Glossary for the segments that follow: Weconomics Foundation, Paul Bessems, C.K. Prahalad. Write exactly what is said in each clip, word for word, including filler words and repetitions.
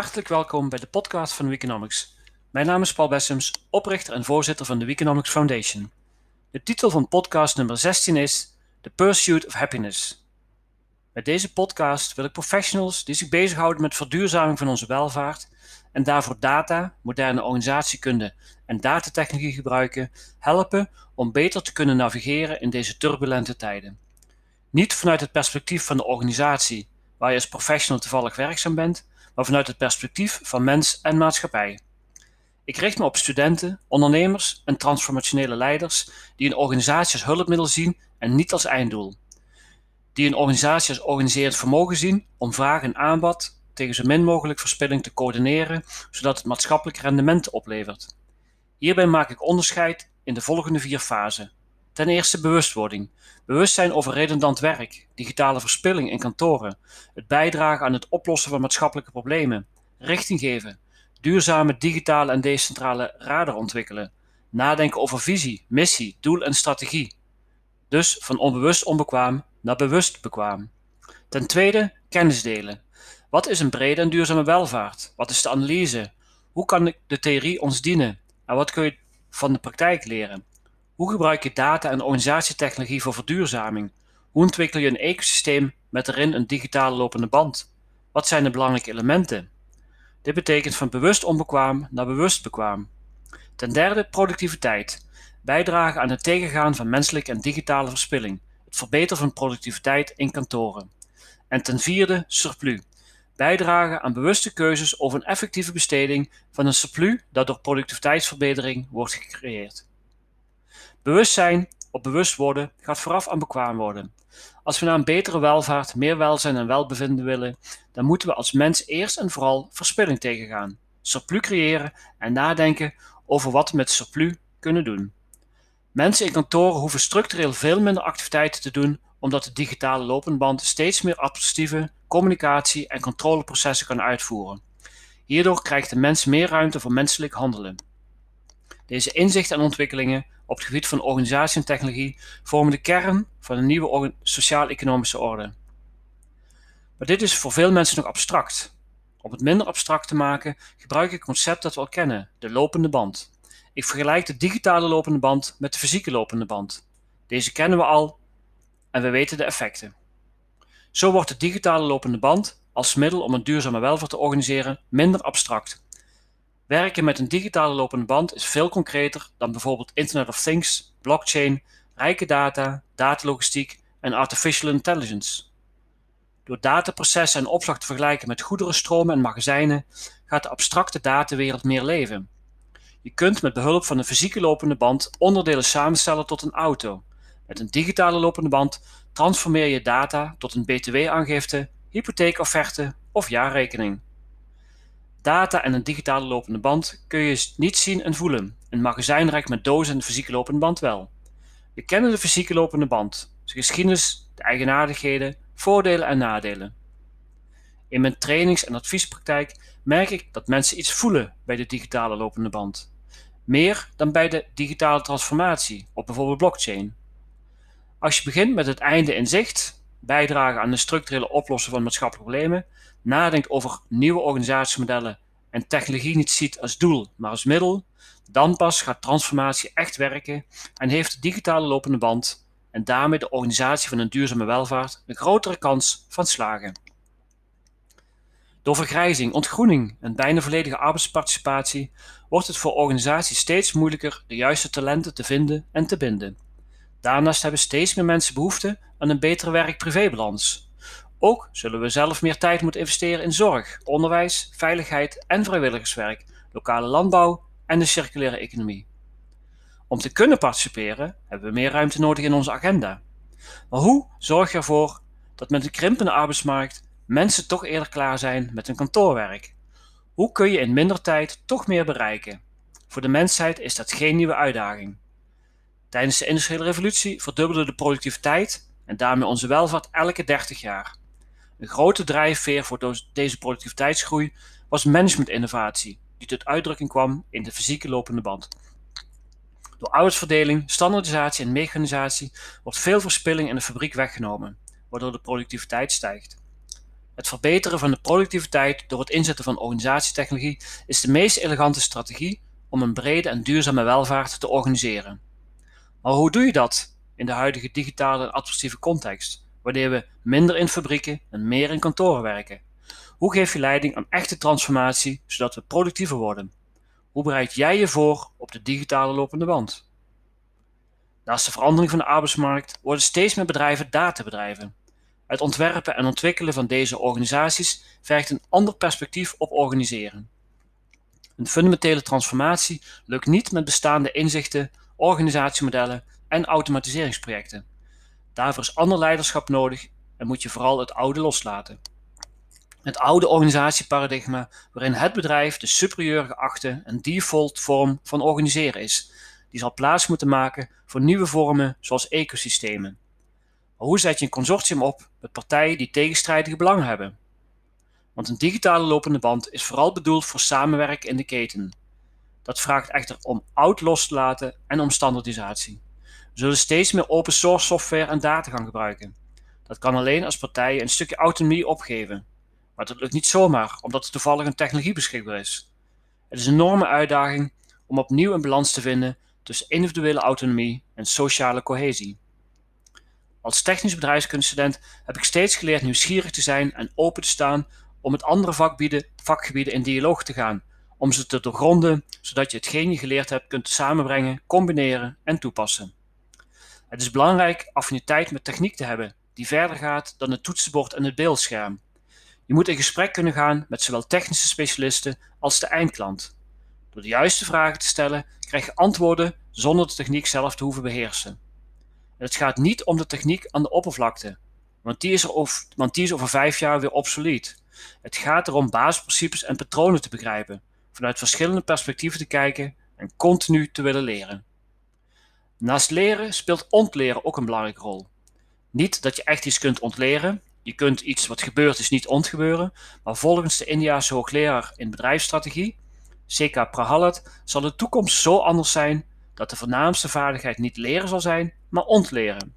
Hartelijk welkom bij de podcast van Weconomics. Mijn naam is Paul Bessems, oprichter en voorzitter van de Weconomics Foundation. De titel van podcast nummer zestien is The Pursuit of Happiness. Met deze podcast wil ik professionals die zich bezighouden met verduurzaming van onze welvaart en daarvoor data, moderne organisatiekunde en datatechnologie gebruiken, helpen om beter te kunnen navigeren in deze turbulente tijden. Niet vanuit het perspectief van de organisatie waar je als professional toevallig werkzaam bent, maar vanuit het perspectief van mens en maatschappij. Ik richt me op studenten, ondernemers en transformationele leiders die een organisatie als hulpmiddel zien en niet als einddoel. Die een organisatie als organiserend vermogen zien om vraag en aanbod tegen zo min mogelijk verspilling te coördineren, zodat het maatschappelijk rendement oplevert. Hierbij maak ik onderscheid in de volgende vier fasen. Ten eerste bewustwording, bewustzijn over redundant werk, digitale verspilling in kantoren, het bijdragen aan het oplossen van maatschappelijke problemen, richting geven, duurzame digitale en decentrale radar ontwikkelen, nadenken over visie, missie, doel en strategie. Dus van onbewust onbekwaam naar bewust bekwaam. Ten tweede, kennis delen. Wat is een brede en duurzame welvaart? Wat is de analyse? Hoe kan de theorie ons dienen? En wat kun je van de praktijk leren? Hoe gebruik je data en organisatietechnologie voor verduurzaming? Hoe ontwikkel je een ecosysteem met erin een digitale lopende band? Wat zijn de belangrijke elementen? Dit betekent van bewust onbekwaam naar bewust bekwaam. Ten derde, productiviteit. Bijdragen aan het tegengaan van menselijke en digitale verspilling. Het verbeteren van productiviteit in kantoren. En ten vierde, surplus. Bijdragen aan bewuste keuzes over een effectieve besteding van een surplus dat door productiviteitsverbetering wordt gecreëerd. Bewustzijn op bewust worden gaat vooraf aan bekwaam worden. Als we naar een betere welvaart, meer welzijn en welbevinden willen, dan moeten we als mens eerst en vooral verspilling tegengaan, surplus creëren en nadenken over wat we met surplus kunnen doen. Mensen in kantoren hoeven structureel veel minder activiteiten te doen, omdat de digitale loopband steeds meer administratieve, communicatie en controleprocessen kan uitvoeren. Hierdoor krijgt de mens meer ruimte voor menselijk handelen. Deze inzichten en ontwikkelingen op het gebied van organisatie en technologie vormen de kern van een nieuwe sociaal-economische orde. Maar dit is voor veel mensen nog abstract. Om het minder abstract te maken, gebruik ik een concept dat we al kennen, de lopende band. Ik vergelijk de digitale lopende band met de fysieke lopende band. Deze kennen we al en we weten de effecten. Zo wordt de digitale lopende band als middel om een duurzame welvaart te organiseren minder abstract. Werken met een digitale lopende band is veel concreter dan bijvoorbeeld Internet of Things, blockchain, rijke data, datalogistiek en artificial intelligence. Door dataprocessen en opslag te vergelijken met goederenstromen en magazijnen gaat de abstracte datawereld meer leven. Je kunt met behulp van een fysieke lopende band onderdelen samenstellen tot een auto. Met een digitale lopende band transformeer je data tot een B T W-aangifte, hypotheekofferte of jaarrekening. Data en een digitale lopende band kun je niet zien en voelen. Een magazijnrek met dozen en de fysieke lopende band wel. We kennen de fysieke lopende band, zijn geschiedenis, de eigenaardigheden, voordelen en nadelen. In mijn trainings- en adviespraktijk merk ik dat mensen iets voelen bij de digitale lopende band. Meer dan bij de digitale transformatie op bijvoorbeeld blockchain. Als je begint met het einde in zicht, bijdragen aan de structurele oplossing van maatschappelijke problemen, nadenkt over nieuwe organisatiemodellen en technologie niet ziet als doel, maar als middel, dan pas gaat transformatie echt werken en heeft de digitale lopende band en daarmee de organisatie van een duurzame welvaart een grotere kans van slagen. Door vergrijzing, ontgroening en bijna volledige arbeidsparticipatie wordt het voor organisaties steeds moeilijker de juiste talenten te vinden en te binden. Daarnaast hebben steeds meer mensen behoefte aan een betere werk-privébalans. Ook zullen we zelf meer tijd moeten investeren in zorg, onderwijs, veiligheid en vrijwilligerswerk, lokale landbouw en de circulaire economie. Om te kunnen participeren hebben we meer ruimte nodig in onze agenda. Maar hoe zorg je ervoor dat met een krimpende arbeidsmarkt mensen toch eerder klaar zijn met hun kantoorwerk? Hoe kun je in minder tijd toch meer bereiken? Voor de mensheid is dat geen nieuwe uitdaging. Tijdens de industriële revolutie verdubbelde de productiviteit en daarmee onze welvaart elke dertig jaar. Een grote drijfveer voor deze productiviteitsgroei was managementinnovatie, die tot uitdrukking kwam in de fysieke lopende band. Door arbeidsverdeling, standaardisatie en mechanisatie wordt veel verspilling in de fabriek weggenomen, waardoor de productiviteit stijgt. Het verbeteren van de productiviteit door het inzetten van organisatietechnologie is de meest elegante strategie om een brede en duurzame welvaart te organiseren. Maar hoe doe je dat in de huidige digitale en administratieve context, wanneer we minder in fabrieken en meer in kantoren werken? Hoe geef je leiding aan echte transformatie, zodat we productiever worden? Hoe bereid jij je voor op de digitale lopende band? Naast de verandering van de arbeidsmarkt worden steeds meer bedrijven databedrijven. Het ontwerpen en ontwikkelen van deze organisaties vergt een ander perspectief op organiseren. Een fundamentele transformatie lukt niet met bestaande inzichten, organisatiemodellen en automatiseringsprojecten. Daarvoor is ander leiderschap nodig en moet je vooral het oude loslaten. Het oude organisatieparadigma waarin het bedrijf de superieur geachte en default vorm van organiseren is, die zal plaats moeten maken voor nieuwe vormen zoals ecosystemen. Maar hoe zet je een consortium op met partijen die tegenstrijdige belangen hebben? Want een digitale lopende band is vooral bedoeld voor samenwerken in de keten. Dat vraagt echter om oud los te laten en om standaardisatie. We zullen steeds meer open source software en data gaan gebruiken. Dat kan alleen als partijen een stukje autonomie opgeven. Maar dat lukt niet zomaar, omdat er toevallig een technologie beschikbaar is. Het is een enorme uitdaging om opnieuw een balans te vinden tussen individuele autonomie en sociale cohesie. Als technisch bedrijfskundestudent heb ik steeds geleerd nieuwsgierig te zijn en open te staan om met andere vakgebieden, vakgebieden in dialoog te gaan, om ze te doorgronden, zodat je hetgeen je geleerd hebt kunt samenbrengen, combineren en toepassen. Het is belangrijk affiniteit met techniek te hebben, die verder gaat dan het toetsenbord en het beeldscherm. Je moet in gesprek kunnen gaan met zowel technische specialisten als de eindklant. Door de juiste vragen te stellen, krijg je antwoorden zonder de techniek zelf te hoeven beheersen. En het gaat niet om de techniek aan de oppervlakte, want die is, er over, want die is over vijf jaar weer obsolet. Het gaat erom basisprincipes en patronen te begrijpen, vanuit verschillende perspectieven te kijken en continu te willen leren. Naast leren speelt ontleren ook een belangrijke rol. Niet dat je echt iets kunt ontleren, je kunt iets wat gebeurd is niet ontgebeuren, maar volgens de Indiase hoogleraar in bedrijfsstrategie, C K Prahalad, zal de toekomst zo anders zijn dat de voornaamste vaardigheid niet leren zal zijn, maar ontleren.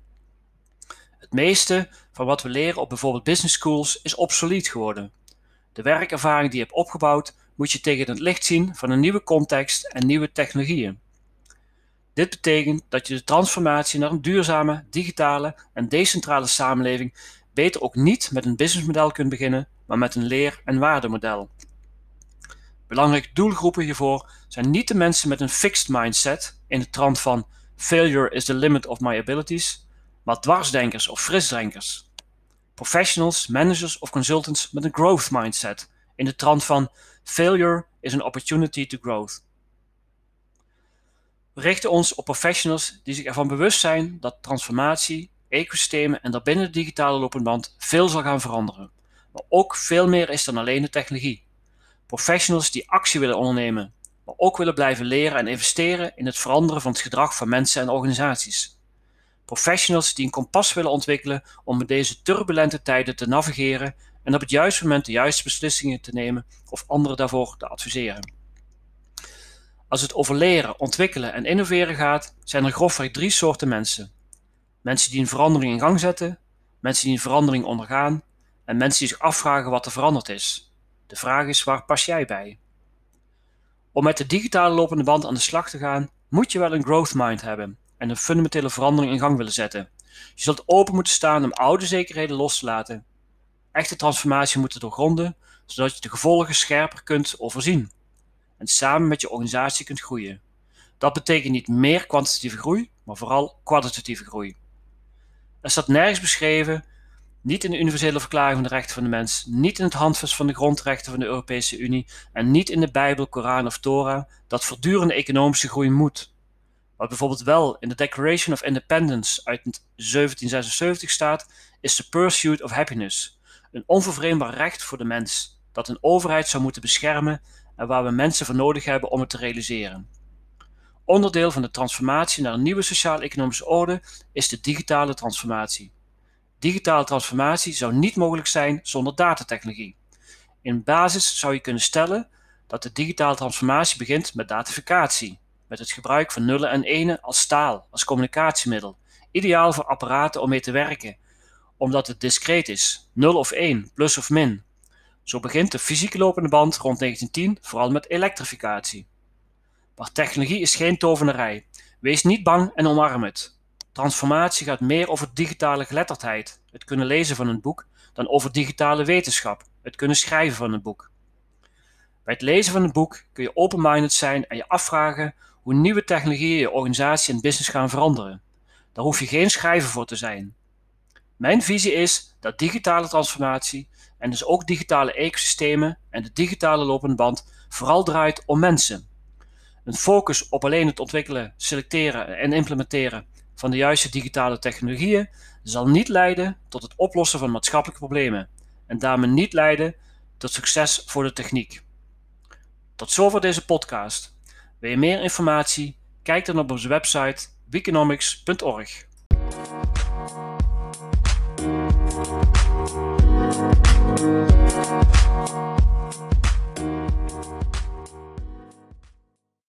Het meeste van wat we leren op bijvoorbeeld business schools is obsolet geworden. De werkervaring die je hebt opgebouwd moet je tegen het licht zien van een nieuwe context en nieuwe technologieën. Dit betekent dat je de transformatie naar een duurzame, digitale en decentrale samenleving beter ook niet met een businessmodel kunt beginnen, maar met een leer- en waardemodel. Belangrijke doelgroepen hiervoor zijn niet de mensen met een fixed mindset in de trant van failure is the limit of my abilities, maar dwarsdenkers of frisdrinkers. Professionals, managers of consultants met een growth mindset in de trant van failure is an opportunity to growth. We richten ons op professionals die zich ervan bewust zijn dat transformatie, ecosystemen en daarbinnen de digitale lopende band veel zal gaan veranderen, maar ook veel meer is dan alleen de technologie. Professionals die actie willen ondernemen, maar ook willen blijven leren en investeren in het veranderen van het gedrag van mensen en organisaties. Professionals die een kompas willen ontwikkelen om in deze turbulente tijden te navigeren en op het juiste moment de juiste beslissingen te nemen of anderen daarvoor te adviseren. Als het over leren, ontwikkelen en innoveren gaat, zijn er grofweg drie soorten mensen. Mensen die een verandering in gang zetten, mensen die een verandering ondergaan en mensen die zich afvragen wat er veranderd is. De vraag is, waar pas jij bij? Om met de digitale lopende band aan de slag te gaan, moet je wel een growth mind hebben en een fundamentele verandering in gang willen zetten. Je zult open moeten staan om oude zekerheden los te laten. Echte transformatie moeten doorgronden, zodat je de gevolgen scherper kunt overzien en samen met je organisatie kunt groeien. Dat betekent niet meer kwantitatieve groei, maar vooral kwalitatieve groei. Er staat nergens beschreven, niet in de universele verklaring van de rechten van de mens, niet in het handvest van de grondrechten van de Europese Unie en niet in de Bijbel, Koran of Torah, dat voortdurende economische groei moet. Wat bijvoorbeeld wel in de Declaration of Independence uit zeventien zesenzeventig staat, is the pursuit of happiness, een onvervreemdbaar recht voor de mens, dat een overheid zou moeten beschermen en waar we mensen voor nodig hebben om het te realiseren. Onderdeel van de transformatie naar een nieuwe sociaal-economische orde is de digitale transformatie. Digitale transformatie zou niet mogelijk zijn zonder datatechnologie. In basis zou je kunnen stellen dat de digitale transformatie begint met datificatie, met het gebruik van nullen en enen als taal, als communicatiemiddel, ideaal voor apparaten om mee te werken, omdat het discreet is, nul of één, plus of min. Zo begint de fysiek lopende band rond negentien tien vooral met elektrificatie. Maar technologie is geen tovenarij. Wees niet bang en omarm het. Transformatie gaat meer over digitale geletterdheid, het kunnen lezen van een boek, dan over digitale wetenschap, het kunnen schrijven van een boek. Bij het lezen van een boek kun je open-minded zijn en je afvragen hoe nieuwe technologieën je organisatie en business gaan veranderen. Daar hoef je geen schrijver voor te zijn. Mijn visie is dat digitale transformatie en dus ook digitale ecosystemen en de digitale lopende band vooral draait om mensen. Een focus op alleen het ontwikkelen, selecteren en implementeren van de juiste digitale technologieën zal niet leiden tot het oplossen van maatschappelijke problemen en daarmee niet leiden tot succes voor de techniek. Tot zover deze podcast. Wil je meer informatie? Kijk dan op onze website wikonomics punt org.